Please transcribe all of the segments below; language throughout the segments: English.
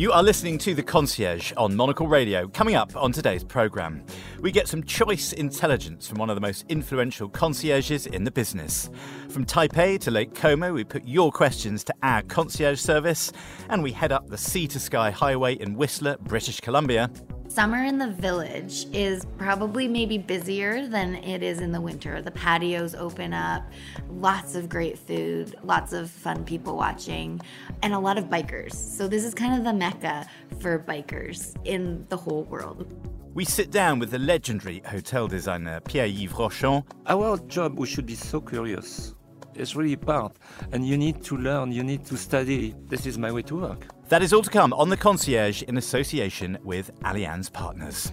You are listening to The Concierge on Monocle Radio. Coming up on today's programme, we get some choice intelligence from one of the most influential concierges in the business. From Taipei to Lake Como, we put your questions to our concierge service, and we head up the Sea-to-Sky Highway in Whistler, British Columbia. Summer in the village is probably maybe busier than it is in the winter. The patios open up, lots of great food, lots of fun people watching, and a lot of bikers. So this is kind of the mecca for bikers in the whole world. We sit down with the legendary hotel designer Pierre-Yves Rochon. Our job, we should be so curious. It's really part, and you need to learn, you need to study. This is my way to work. That is all to come on The Concierge in association with Allianz Partners.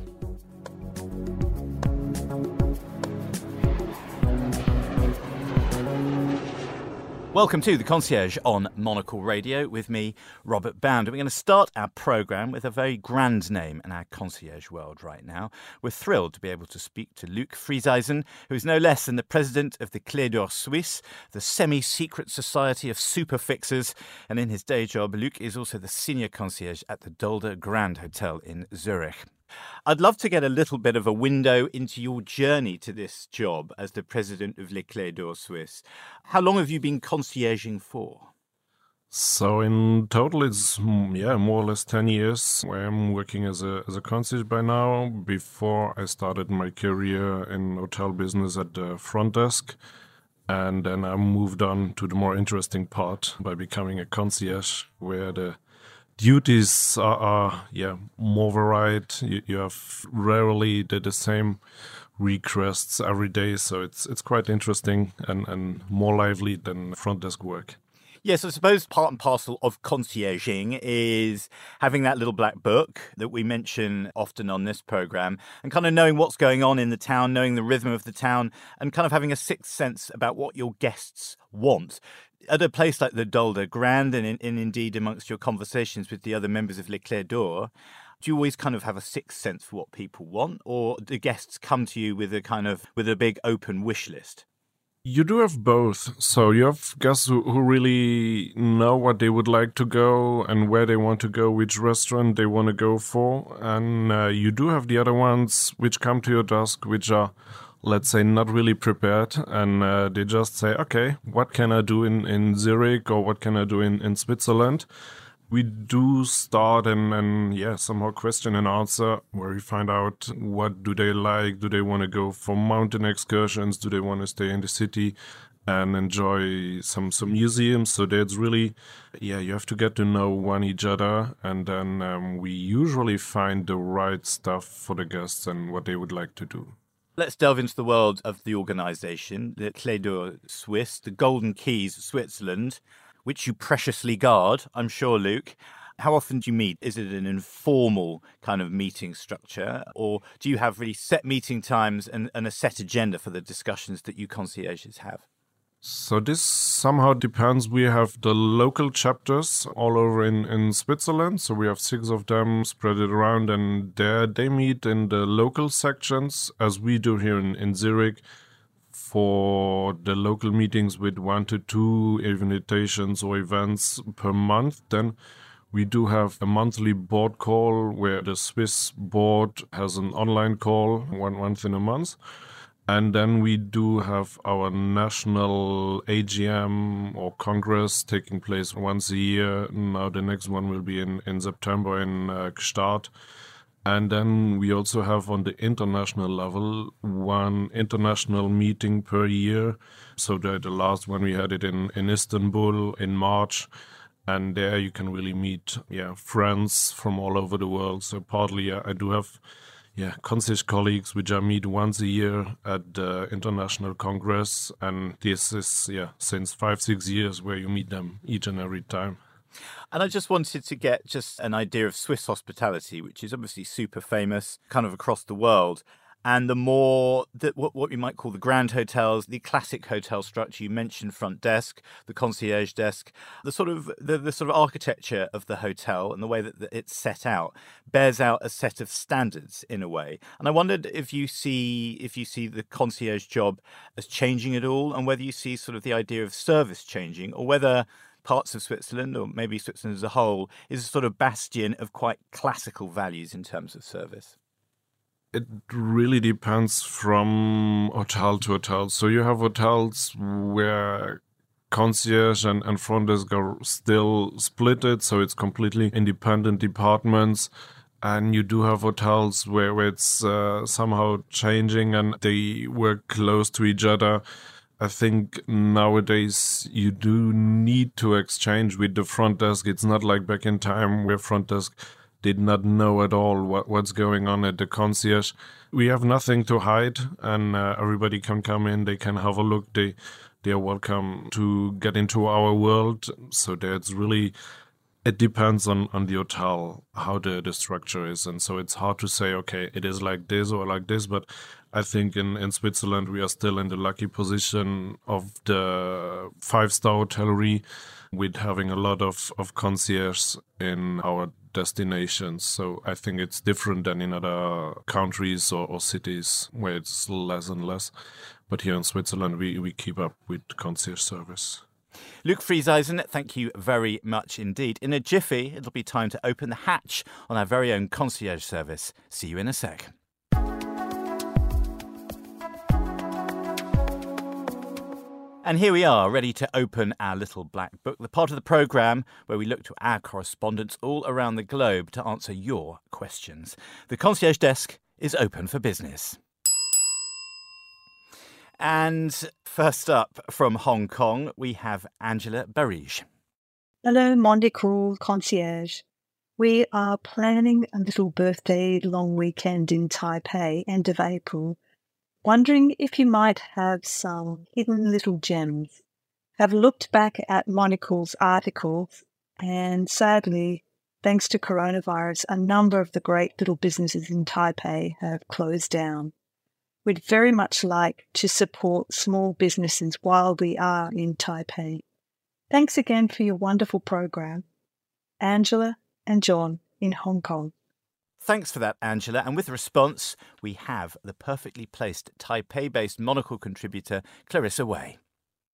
Welcome to The Concierge on Monocle Radio with me, Robert Bound. And we're going to start our programme with a very grand name in our concierge world right now. We're thrilled to be able to speak to Luc Frieseisen, who is no less than the president of the Clefs d'Or Suisse, the semi-secret society of super fixers. And in his day job, Luc is also the senior concierge at the Dolder Grand Hotel in Zürich. I'd love to get a little bit of a window into your journey to this job as the president of Les Clefs d'Or Suisse. How long have you been concierging for? So in total, it's more or less 10 years. I'm working as a concierge by now. Before I started my career in hotel business at the front desk, and then I moved on to the more interesting part by becoming a concierge, where the duties are more varied. You have rarely the same requests every day, so it's quite interesting and more lively than front desk work. Yes, I suppose part and parcel of concierging is having that little black book that we mention often on this programme and kind of knowing what's going on in the town, knowing the rhythm of the town, and kind of having a sixth sense about what your guests want. At a place like the Dolder Grand and indeed amongst your conversations with the other members of Les Clefs d'Or, do you always kind of have a sixth sense for what people want, or do guests come to you with a big open wish list? You do have both. So you have guests who really know what they would like to go and where they want to go, which restaurant they want to go for. And you do have the other ones which come to your desk, which are, let's say, not really prepared, and they just say, okay, what can I do in Zurich, or what can I do in Switzerland? We do start and somehow question and answer, where we find out what do they like, do they want to go for mountain excursions, do they want to stay in the city and enjoy some museums. So that's really, you have to get to know one each other, and then we usually find the right stuff for the guests and what they would like to do. Let's delve into the world of the organisation, the Clefs d'Or Suisse, the Golden Keys, Switzerland, which you preciously guard, I'm sure, Luc. How often do you meet? Is it an informal kind of meeting structure, or do you have really set meeting times and a set agenda for the discussions that you concierges have? So this somehow depends. We have the local chapters all over in Switzerland. So we have 6 of them spread it around, and they meet in the local sections, as we do here in Zurich, for the local meetings with 1 to 2 invitations or events per month. Then we do have a monthly board call where the Swiss board has an online call once in a month. And then we do have our national AGM or Congress taking place once a year. Now the next one will be in September in Gstaad. And then we also have on the international level one international meeting per year. So the last one we had it in Istanbul in March. And there you can really meet friends from all over the world. So partly I do have concierge colleagues, which I meet once a year at the International Congress. And this is, since 5-6 years where you meet them each and every time. And I just wanted to get just an idea of Swiss hospitality, which is obviously super famous kind of across the world. And the more that what you might call the grand hotels, the classic hotel structure, you mentioned front desk, the concierge desk, the sort of architecture of the hotel and the way that it's set out bears out a set of standards in a way. And I wondered if you see the concierge job as changing at all, and whether you see sort of the idea of service changing, or whether parts of Switzerland, or maybe Switzerland as a whole, is a sort of bastion of quite classical values in terms of service? It really depends from hotel to hotel. So you have hotels where concierge and front desk are still split, so it's completely independent departments. And you do have hotels where it's somehow changing and they work close to each other. I think nowadays you do need to exchange with the front desk. It's not like back in time where front desk did not know at all what's going on at the concierge. We have nothing to hide, and everybody can come in, they can have a look, they are welcome to get into our world. So that's really... It depends on the hotel, how the structure is. And so it's hard to say, okay, it is like this or like this. But I think in Switzerland, we are still in the lucky position of the five-star hotellery with having a lot of concierges in our destinations. So I think it's different than in other countries or cities where it's less and less. But here in Switzerland, we keep up with concierge service. Luc Frieseisen, thank you very much indeed. In a jiffy, it'll be time to open the hatch on our very own concierge service. See you in a sec. And here we are, ready to open our little black book, the part of the programme where we look to our correspondents all around the globe to answer your questions. The concierge desk is open for business. And first up from Hong Kong, we have Angela Barige. Hello, Monday Crawl Concierge. We are planning a little birthday long weekend in Taipei, end of April, wondering if you might have some hidden little gems. Have looked back at Monocle's articles, and sadly, thanks to coronavirus, a number of the great little businesses in Taipei have closed down. We'd very much like to support small businesses while we are in Taipei. Thanks again for your wonderful program. Angela and John in Hong Kong. Thanks for that, Angela. And with response, we have the perfectly placed Taipei-based Monocle contributor, Clarissa Wei.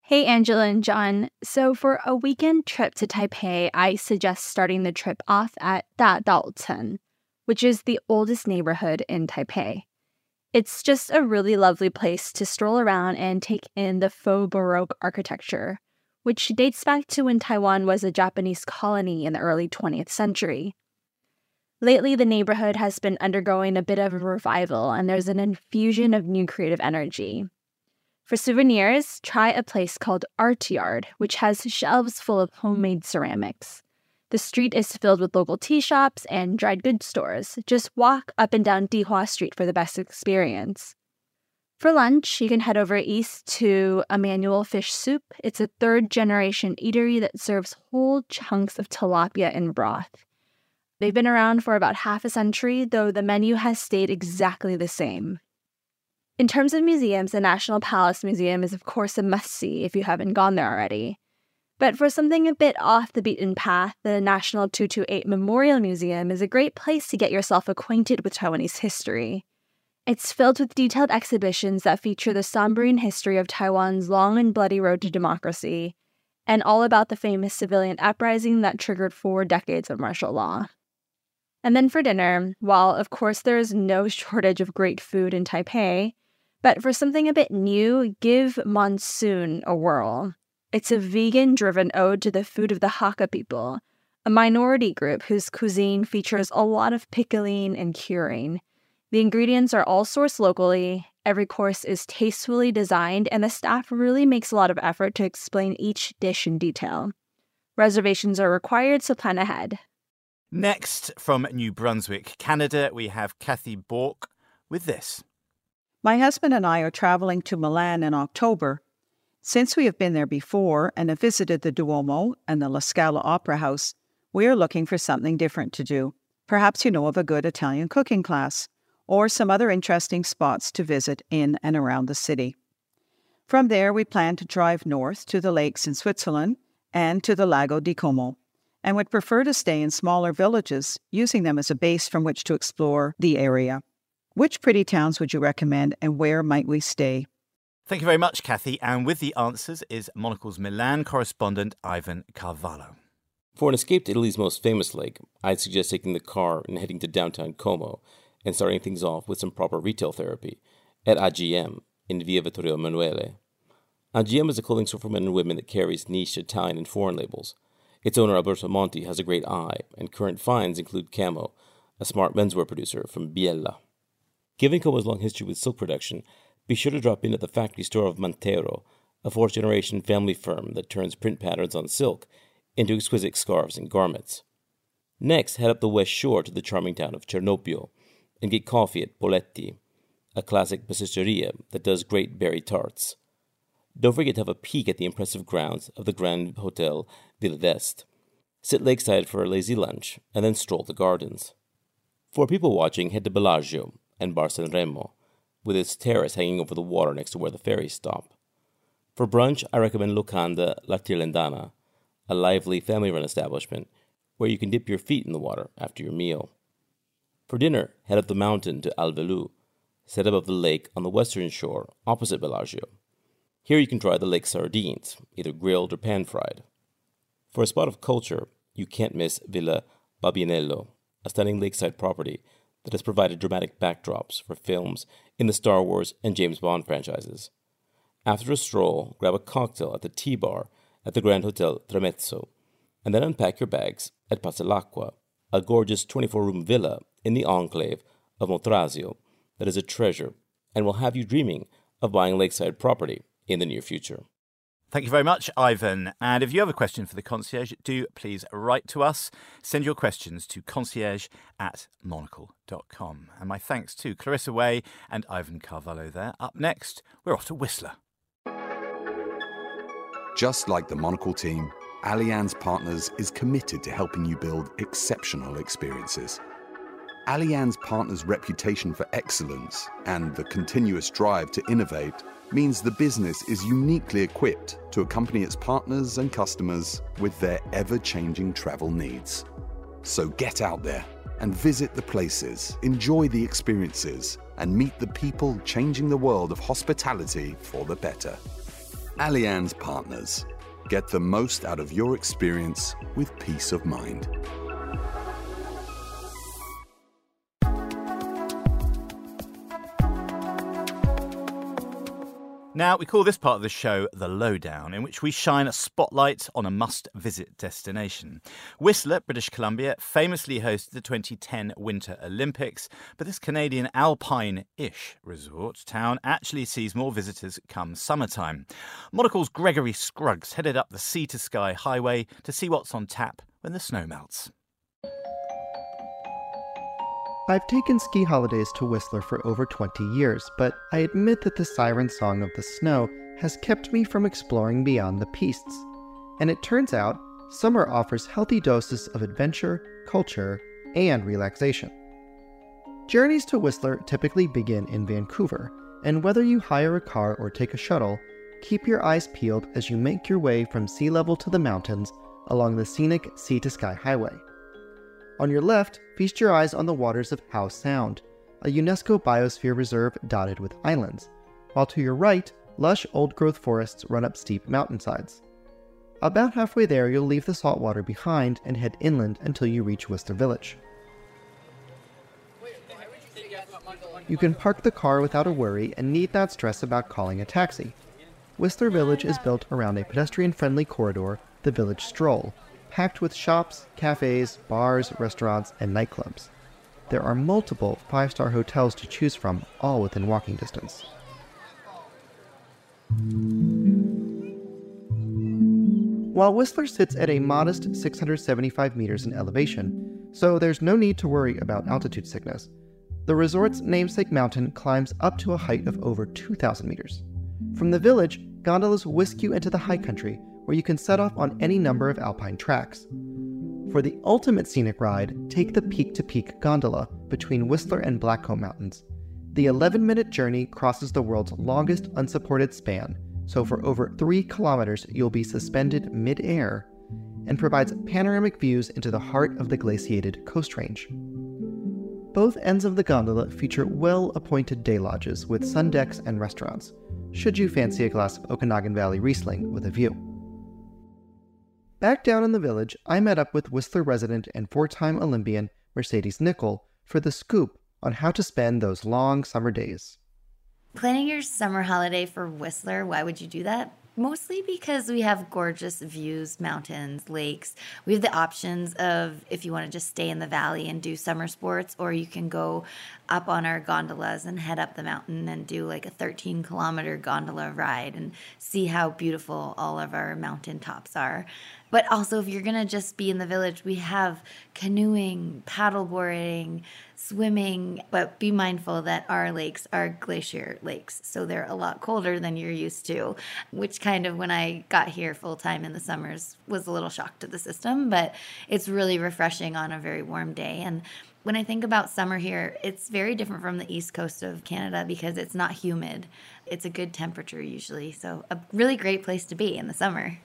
Hey, Angela and John. So for a weekend trip to Taipei, I suggest starting the trip off at Dadaocheng, which is the oldest neighborhood in Taipei. It's just a really lovely place to stroll around and take in the faux Baroque architecture, which dates back to when Taiwan was a Japanese colony in the early 20th century. Lately, the neighborhood has been undergoing a bit of a revival, and there's an infusion of new creative energy. For souvenirs, try a place called Art Yard, which has shelves full of homemade ceramics. The street is filled with local tea shops and dried goods stores. Just walk up and down Dihua Street for the best experience. For lunch, you can head over east to Emanuel Fish Soup. It's a third-generation eatery that serves whole chunks of tilapia in broth. They've been around for about half a century, though the menu has stayed exactly the same. In terms of museums, the National Palace Museum is, of course, a must-see if you haven't gone there already. But for something a bit off the beaten path, the National 228 Memorial Museum is a great place to get yourself acquainted with Taiwanese history. It's filled with detailed exhibitions that feature the sombering history of Taiwan's long and bloody road to democracy, and all about the famous civilian uprising that triggered 4 decades of martial law. And then for dinner, while of course there is no shortage of great food in Taipei, but for something a bit new, give Monsoon a whirl. It's a vegan-driven ode to the food of the Hakka people, a minority group whose cuisine features a lot of pickling and curing. The ingredients are all sourced locally, every course is tastefully designed, and the staff really makes a lot of effort to explain each dish in detail. Reservations are required, so plan ahead. Next, from New Brunswick, Canada, we have Kathy Bork with this. My husband and I are traveling to Milan in October. Since we have been there before and have visited the Duomo and the La Scala Opera House, we are looking for something different to do. Perhaps you know of a good Italian cooking class or some other interesting spots to visit in and around the city. From there, we plan to drive north to the lakes in Switzerland and to the Lago di Como, and would prefer to stay in smaller villages, using them as a base from which to explore the area. Which pretty towns would you recommend, and where might we stay? Thank you very much, Cathy. And with the answers is Monocle's Milan correspondent Ivan Carvalho. For an escape to Italy's most famous lake, I'd suggest taking the car and heading to downtown Como and starting things off with some proper retail therapy at AGM in Via Vittorio Emanuele. AGM is a clothing store for men and women that carries niche Italian and foreign labels. Its owner, Alberto Monti, has a great eye, and current finds include Camo, a smart menswear producer from Biella. Given Como's long history with silk production, be sure to drop in at the factory store of Montero, a fourth-generation family firm that turns print patterns on silk into exquisite scarves and garments. Next, head up the West Shore to the charming town of Cernopio and get coffee at Poletti, a classic pasticceria that does great berry tarts. Don't forget to have a peek at the impressive grounds of the Grand Hotel Ville d'Est. Sit lakeside for a lazy lunch and then stroll the gardens. For people watching, head to Bellagio and Bar Sanremo, with its terrace hanging over the water next to where the ferries stop. For brunch, I recommend Locanda La Tirlandana, a lively family-run establishment where you can dip your feet in the water after your meal. For dinner, head up the mountain to Alvelou, set above the lake on the western shore opposite Bellagio. Here you can try the lake sardines, either grilled or pan-fried. For a spot of culture, you can't miss Villa Babianello, a stunning lakeside property that has provided dramatic backdrops for films in the Star Wars and James Bond franchises. After a stroll, grab a cocktail at the tea bar at the Grand Hotel Tremezzo, and then unpack your bags at Passalacqua, a gorgeous 24-room villa in the enclave of Montrasio that is a treasure and will have you dreaming of buying lakeside property in the near future. Thank you very much, Ivan. And if you have a question for the concierge, do please write to us. Send your questions to concierge@monocle.com. And my thanks to Clarissa Wei and Ivan Carvalho there. Up next, we're off to Whistler. Just like the Monocle team, Allianz Partners is committed to helping you build exceptional experiences. Allianz Partners' reputation for excellence and the continuous drive to innovate means the business is uniquely equipped to accompany its partners and customers with their ever-changing travel needs. So get out there and visit the places, enjoy the experiences, and meet the people changing the world of hospitality for the better. Allianz Partners. Get the most out of your experience with peace of mind. Now, we call this part of the show The Lowdown, in which we shine a spotlight on a must-visit destination. Whistler, British Columbia, famously hosted the 2010 Winter Olympics, but this Canadian alpine-ish resort town actually sees more visitors come summertime. Monocle's Gregory Scruggs headed up the Sea-to-Sky Highway to see what's on tap when the snow melts. I've taken ski holidays to Whistler for over 20 years, but I admit that the siren song of the snow has kept me from exploring beyond the pistes. And it turns out, summer offers healthy doses of adventure, culture, and relaxation. Journeys to Whistler typically begin in Vancouver, and whether you hire a car or take a shuttle, keep your eyes peeled as you make your way from sea level to the mountains along the scenic Sea-to-Sky Highway. On your left, feast your eyes on the waters of Howe Sound, a UNESCO biosphere reserve dotted with islands, while to your right, lush old-growth forests run up steep mountainsides. About halfway there, you'll leave the saltwater behind and head inland until you reach Whistler Village. You can park the car without a worry and need not stress about calling a taxi. Whistler Village is built around a pedestrian-friendly corridor, the Village Stroll, packed with shops, cafes, bars, restaurants, and nightclubs. There are multiple five-star hotels to choose from, all within walking distance. While Whistler sits at a modest 675 meters in elevation, so there's no need to worry about altitude sickness, the resort's namesake mountain climbs up to a height of over 2,000 meters. From the village, gondolas whisk you into the high country, where you can set off on any number of alpine tracks. For the ultimate scenic ride, take the peak-to-peak gondola between Whistler and Blackcomb Mountains. The 11-minute journey crosses the world's longest unsupported span, so for over 3 kilometers you'll be suspended mid-air, and provides panoramic views into the heart of the glaciated Coast Range. Both ends of the gondola feature well-appointed day lodges with sun decks and restaurants, should you fancy a glass of Okanagan Valley Riesling with a view. Back down in the village, I met up with Whistler resident and four-time Olympian Mercedes Nickel for the scoop on how to spend those long summer days. Planning your summer holiday for Whistler, why would you do that? Mostly because we have gorgeous views, mountains, lakes. We have the options of if you want to just stay in the valley and do summer sports, or you can go up on our gondolas and head up the mountain and do like a 13-kilometer gondola ride and see how beautiful all of our mountaintops are. But also, if you're going to just be in the village, we have canoeing, paddleboarding, swimming. But be mindful that our lakes are glacier lakes, so they're a lot colder than you're used to, which kind of, when I got here full-time in the summers, was a little shock to the system. But it's really refreshing on a very warm day. And when I think about summer here, it's very different from the east coast of Canada because it's not humid. It's a good temperature usually, so a really great place to be in the summer.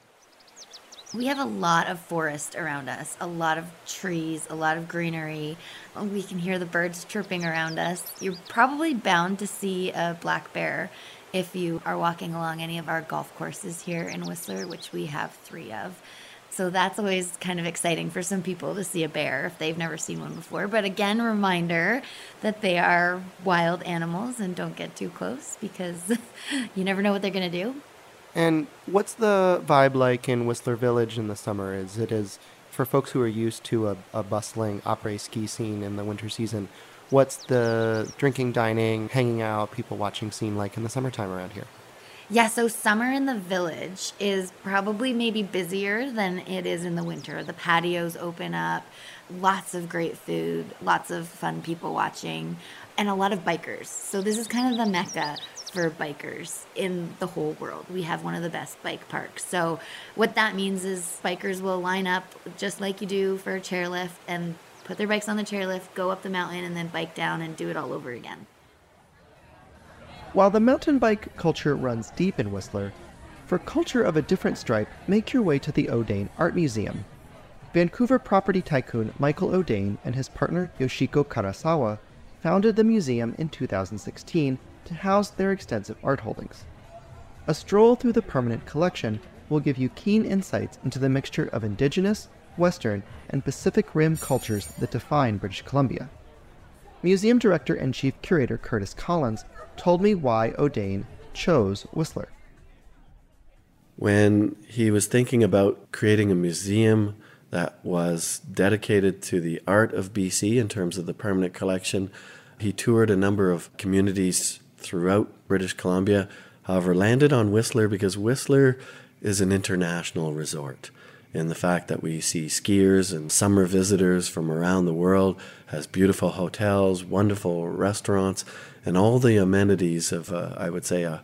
We have a lot of forest around us, a lot of trees, a lot of greenery. We can hear the birds chirping around us. You're probably bound to see a black bear if you are walking along any of our golf courses here in Whistler, which we have 3 of. So that's always kind of exciting for some people to see a bear if they've never seen one before. But again, reminder that they are wild animals and don't get too close because you never know what they're going to do. And what's the vibe like in Whistler Village in the summer? Is it is for folks who are used to a bustling après-ski scene in the winter season, what's the drinking, dining, hanging out, people watching scene like in the summertime around here? Yeah, so summer in the village is probably maybe busier than it is in the winter. The patios open up, lots of great food, lots of fun people watching, and a lot of bikers. So this is kind of the mecca for bikers in the whole world. We have one of the best bike parks. So what that means is bikers will line up just like you do for a chairlift and put their bikes on the chairlift, go up the mountain, and then bike down and do it all over again. While the mountain bike culture runs deep in Whistler, for culture of a different stripe, make your way to the Audain Art Museum. Vancouver property tycoon Michael Audain and his partner Yoshiko Karasawa founded the museum in 2016 to house their extensive art holdings. A stroll through the permanent collection will give you keen insights into the mixture of indigenous, Western, and Pacific Rim cultures that define British Columbia. Museum director and chief curator Curtis Collins told me why Audain chose Whistler. When he was thinking about creating a museum that was dedicated to the art of BC in terms of the permanent collection, he toured a number of communities throughout British Columbia, however landed on Whistler because Whistler is an international resort. And the fact that we see skiers and summer visitors from around the world, has beautiful hotels, wonderful restaurants, and all the amenities of, I would say, a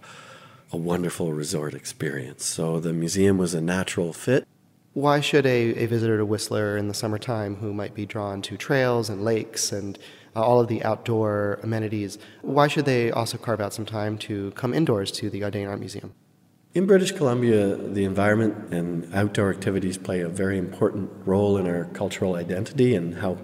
wonderful resort experience. So the museum was a natural fit. Why should a visitor to Whistler in the summertime who might be drawn to trails and lakes and all of the outdoor amenities, why should they also carve out some time to come indoors to the Audain Art Museum? In British Columbia, the environment and outdoor activities play a very important role in our cultural identity and how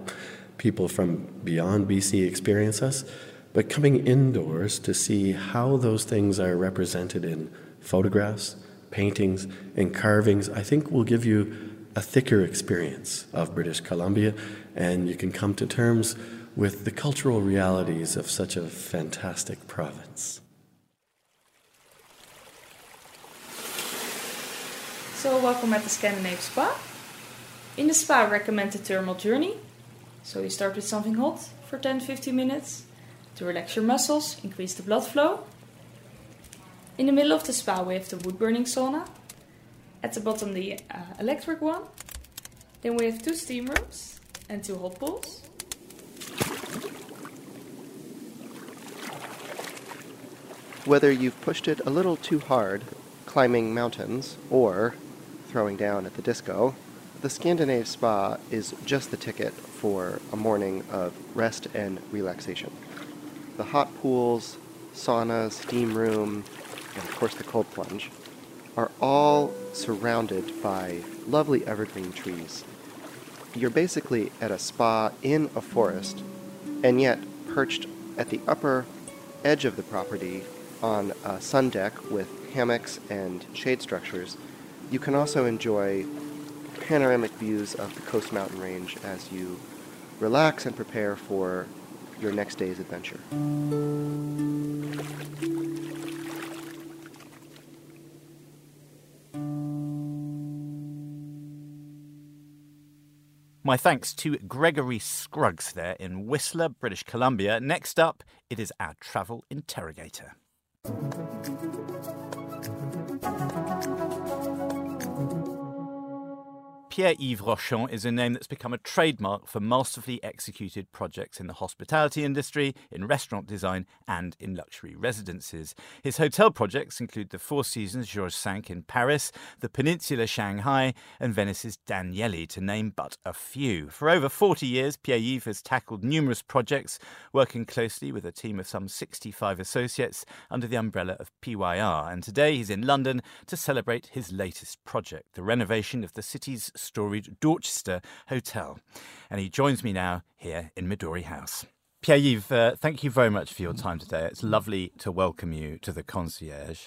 people from beyond BC experience us. But coming indoors to see how those things are represented in photographs, paintings, and carvings, I think will give you a thicker experience of British Columbia, and you can come to terms with the cultural realities of such a fantastic province. So welcome at the Scandinave Spa. In the spa, I recommend the thermal journey. So you start with something hot for 10-15 minutes to relax your muscles, increase the blood flow. In the middle of the spa, we have the wood-burning sauna. At the bottom, the electric one. Then we have 2 steam rooms and 2 hot pools. Whether you've pushed it a little too hard, climbing mountains, or throwing down at the disco, the Scandinave Spa is just the ticket for a morning of rest and relaxation. The hot pools, sauna, steam room, and of course the cold plunge are all surrounded by lovely evergreen trees. You're basically at a spa in a forest, and yet perched at the upper edge of the property on a sun deck with hammocks and shade structures. You can also enjoy panoramic views of the Coast Mountain Range as you relax and prepare for your next day's adventure. My thanks to Gregory Scruggs there in Whistler, British Columbia. Next up, it is our travel interrogator. Pierre-Yves Rochon is a name that's become a trademark for masterfully executed projects in the hospitality industry, in restaurant design and in luxury residences. His hotel projects include the Four Seasons Georges V in Paris, the Peninsula Shanghai and Venice's Danieli, to name but a few. For over 40 years, Pierre-Yves has tackled numerous projects, working closely with a team of some 65 associates under the umbrella of PYR. And today he's in London to celebrate his latest project, the renovation of the city's storied Dorchester Hotel. And he joins me now here in Midori House. Pierre-Yves, thank you very much for your time today. It's lovely to welcome you to the concierge.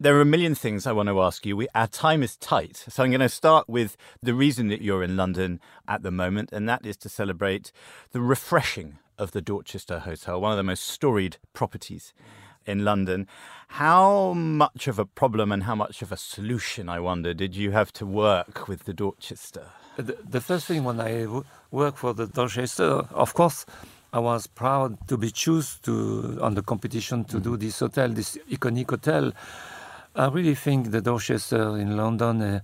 There are a million things I want to ask you. Our time is tight, so I'm going to start with the reason that you're in London at the moment, and that is to celebrate the refreshing of the Dorchester Hotel, one of the most storied properties in London. How much of a problem and how much of a solution, I wonder, did you have to work with the Dorchester? The first thing when I worked for the Dorchester, of course, I was proud to be chosen on the competition to do this hotel, this iconic hotel. I really think the Dorchester in London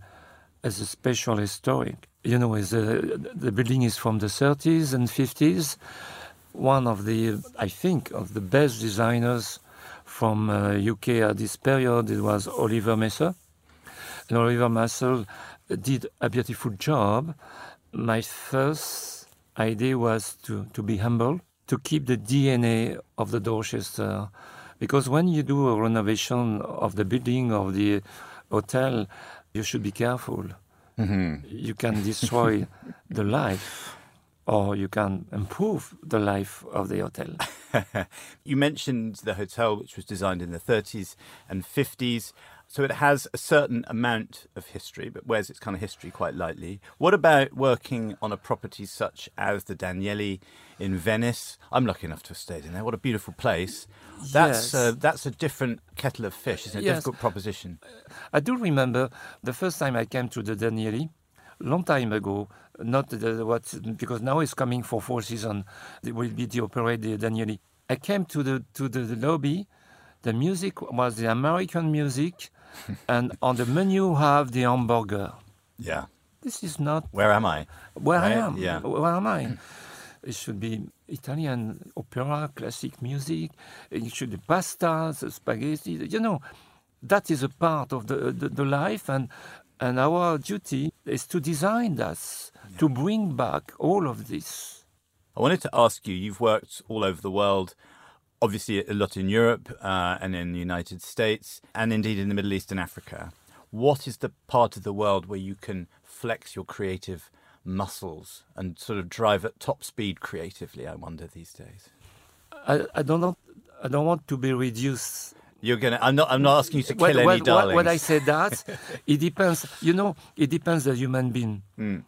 is a special historic. You know, the building is from the 30s and 50s. One of the, I think, of the best designers from UK at this period, it was Oliver Messel. And Oliver Messel did a beautiful job. My first idea was to be humble, to keep the DNA of the Dorchester. Because when you do a renovation of the building of the hotel, you should be careful. Mm-hmm. You can destroy the life, or you can improve the life of the hotel. You mentioned the hotel, which was designed in the 30s and 50s. So it has a certain amount of history, but wears its kind of history quite lightly. What about working on a property such as the Danieli in Venice? I'm lucky enough to have stayed in there. What a beautiful place. That's, yes. That's a different kettle of fish. It's a difficult proposition. I do remember the first time I came to the Danieli, long time ago, because now it's coming for Four Seasons. It will be the opera Danieli. I came to the lobby. The music was the American music, and on the menu have the hamburger. Yeah, this is not. Where am I? Where I am? Yeah. Where am I? It should be Italian opera, classic music. It should be pasta, spaghetti. You know, that is a part of the life. And our duty is to design us, to bring back all of this. I wanted to ask you, you've worked all over the world, obviously a lot in Europe and in the United States, and indeed in the Middle East and Africa. What is the part of the world where you can flex your creative muscles and sort of drive at top speed creatively, I wonder, these days? I don't want to be reduced. I'm not asking you to kill any darlings. When I say that, it depends. You know, it depends on the human being. Mm.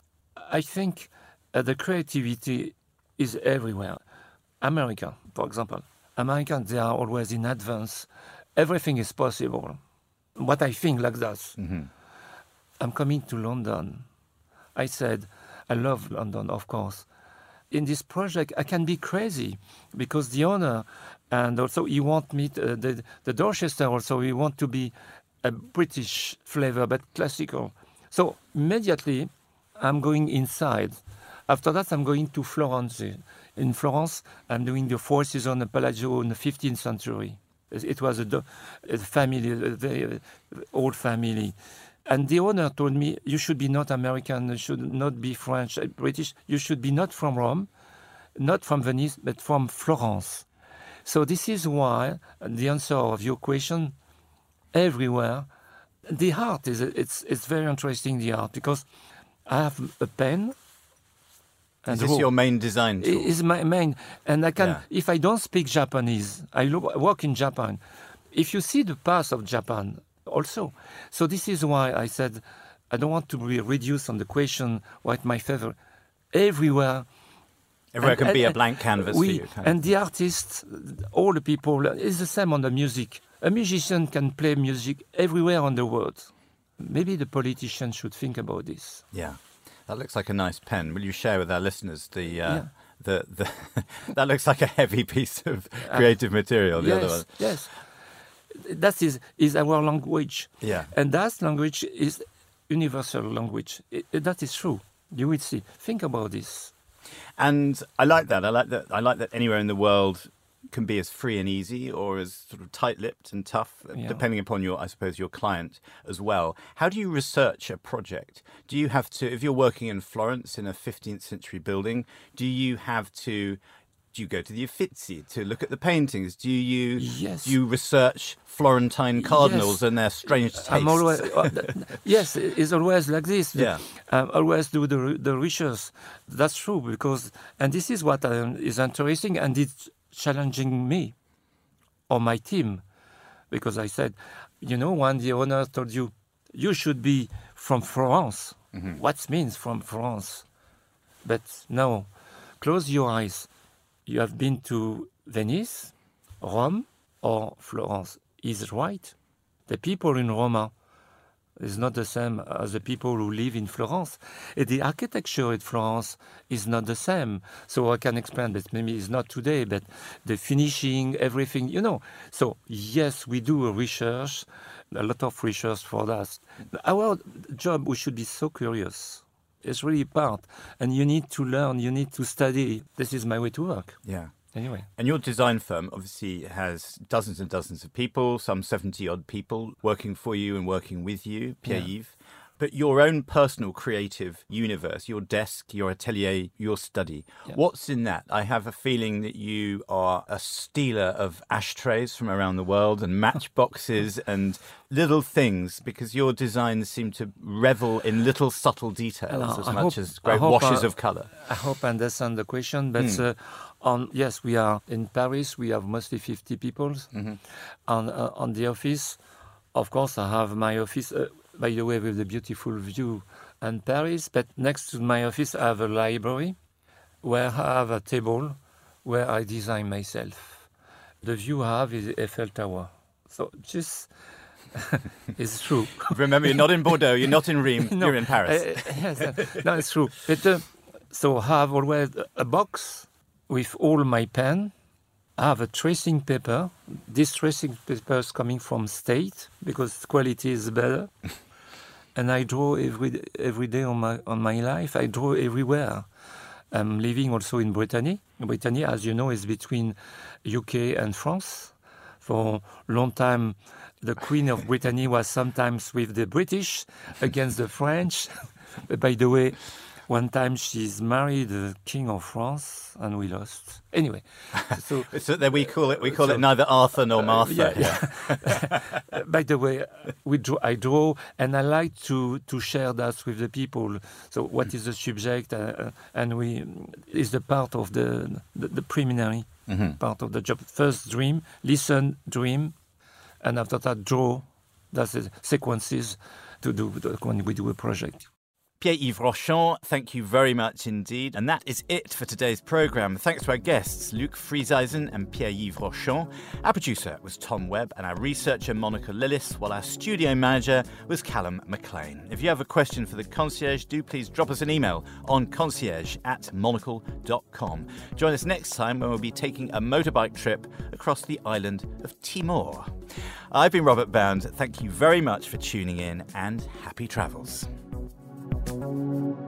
I think the creativity is everywhere. America, for example. Americans, they are always in advance. Everything is possible. What I think like that. Mm-hmm. I'm coming to London. I said, I love London, of course. In this project, I can be crazy because the owner, and also he want me, the Dorchester also, he want to be a British flavor, but classical. So immediately, I'm going inside. After that, I'm going to Florence. In Florence, I'm doing the Four Seasons at Bellagio in the 15th century. It was a family, a very old family. And the owner told me, you should be not American, you should not be French, British. You should be not from Rome, not from Venice, but from Florence. So this is why the answer of your question, everywhere, the art, it's very interesting, the art, because I have a pen. And is this your main design tool? It's my main. And I can, if I don't speak Japanese, I work in Japan. if you see the past of Japan also. So this is why I said I don't want to be reduced on the question what my favorite. Everywhere can be a blank canvas for you. And the artists, all the people, it's the same on the music. A musician can play music everywhere on the world. Maybe the politician should think about this. Yeah, that looks like a nice pen. Will you share with our listeners the... that looks like a heavy piece of creative material, the other one. Yes, that is our language. Yeah. And that language is universal language. That is true. You will see. Think about this. And I like that. I like that anywhere in the world can be as free and easy or as sort of tight-lipped and tough, depending upon your, I suppose, your client as well. How do you research a project? Do you have to, if you're working in Florence in a 15th century building, do you go to the Uffizi to look at the paintings? Do you research Florentine cardinals and their strange tastes? Yes, it's always like this. Yeah. Always do the research. That's true, because, and this is what is interesting, and it's challenging me or my team, because I said, you know, when the owner told you, you should be from France. Mm-hmm. What means from France? But no, close your eyes. You have been to Venice, Rome, or Florence. Is right. The people in Rome is not the same as the people who live in Florence. The architecture in Florence is not the same. So I can explain that maybe it's not today, but the finishing, everything, you know. So yes, we do research, a lot of research for that. Our job, we should be so curious. It's really part. And you need to learn, you need to study. This is my way to work. Yeah. Anyway. And your design firm obviously has dozens and dozens of people, some 70-odd people working for you and working with you, Pierre-Yves. Yeah. But your own personal creative universe, your desk, your atelier, your study, what's in that? I have a feeling that you are a stealer of ashtrays from around the world and matchboxes and little things, because your designs seem to revel in little subtle details as great washes of colour. I hope I understand the question, but... yes, we are in Paris. We have mostly 50 people on the office. Of course, I have my office, by the way, with the beautiful view in Paris. But next to my office, I have a library where I have a table where I design myself. The view I have is Eiffel Tower. So just... it's true. Remember, you're not in Bordeaux, you're not in Rheims, you're in Paris. No, it's true. But, so I have always a box... with all my pen. I have a tracing paper. This tracing paper is coming from state because quality is better. And I draw every day on my life. I draw everywhere. I'm living also in Brittany. Brittany, as you know, is between UK and France. For a long time, the Queen of Brittany was sometimes with the British against the French. By the way, one time she's married the King of France, and we lost. Anyway, so then we call it neither Arthur nor Martha. By the way, I draw, and I like to share that with the people. So what is the subject, and we is the part of the preliminary part of the job. First dream, listen, dream, and after that draw. That's the sequences to do when we do a project. Pierre-Yves Rochon, thank you very much indeed. And that is it for today's programme. Thanks to our guests, Luc Frieseisen and Pierre-Yves Rochon. Our producer was Tom Webb and our researcher, Monica Lillis, while our studio manager was Callum McLean. If you have a question for the concierge, do please drop us an email on concierge@monocle.com. Join us next time when we'll be taking a motorbike trip across the island of Timor. I've been Robert Bounds. Thank you very much for tuning in and happy travels. Thank you.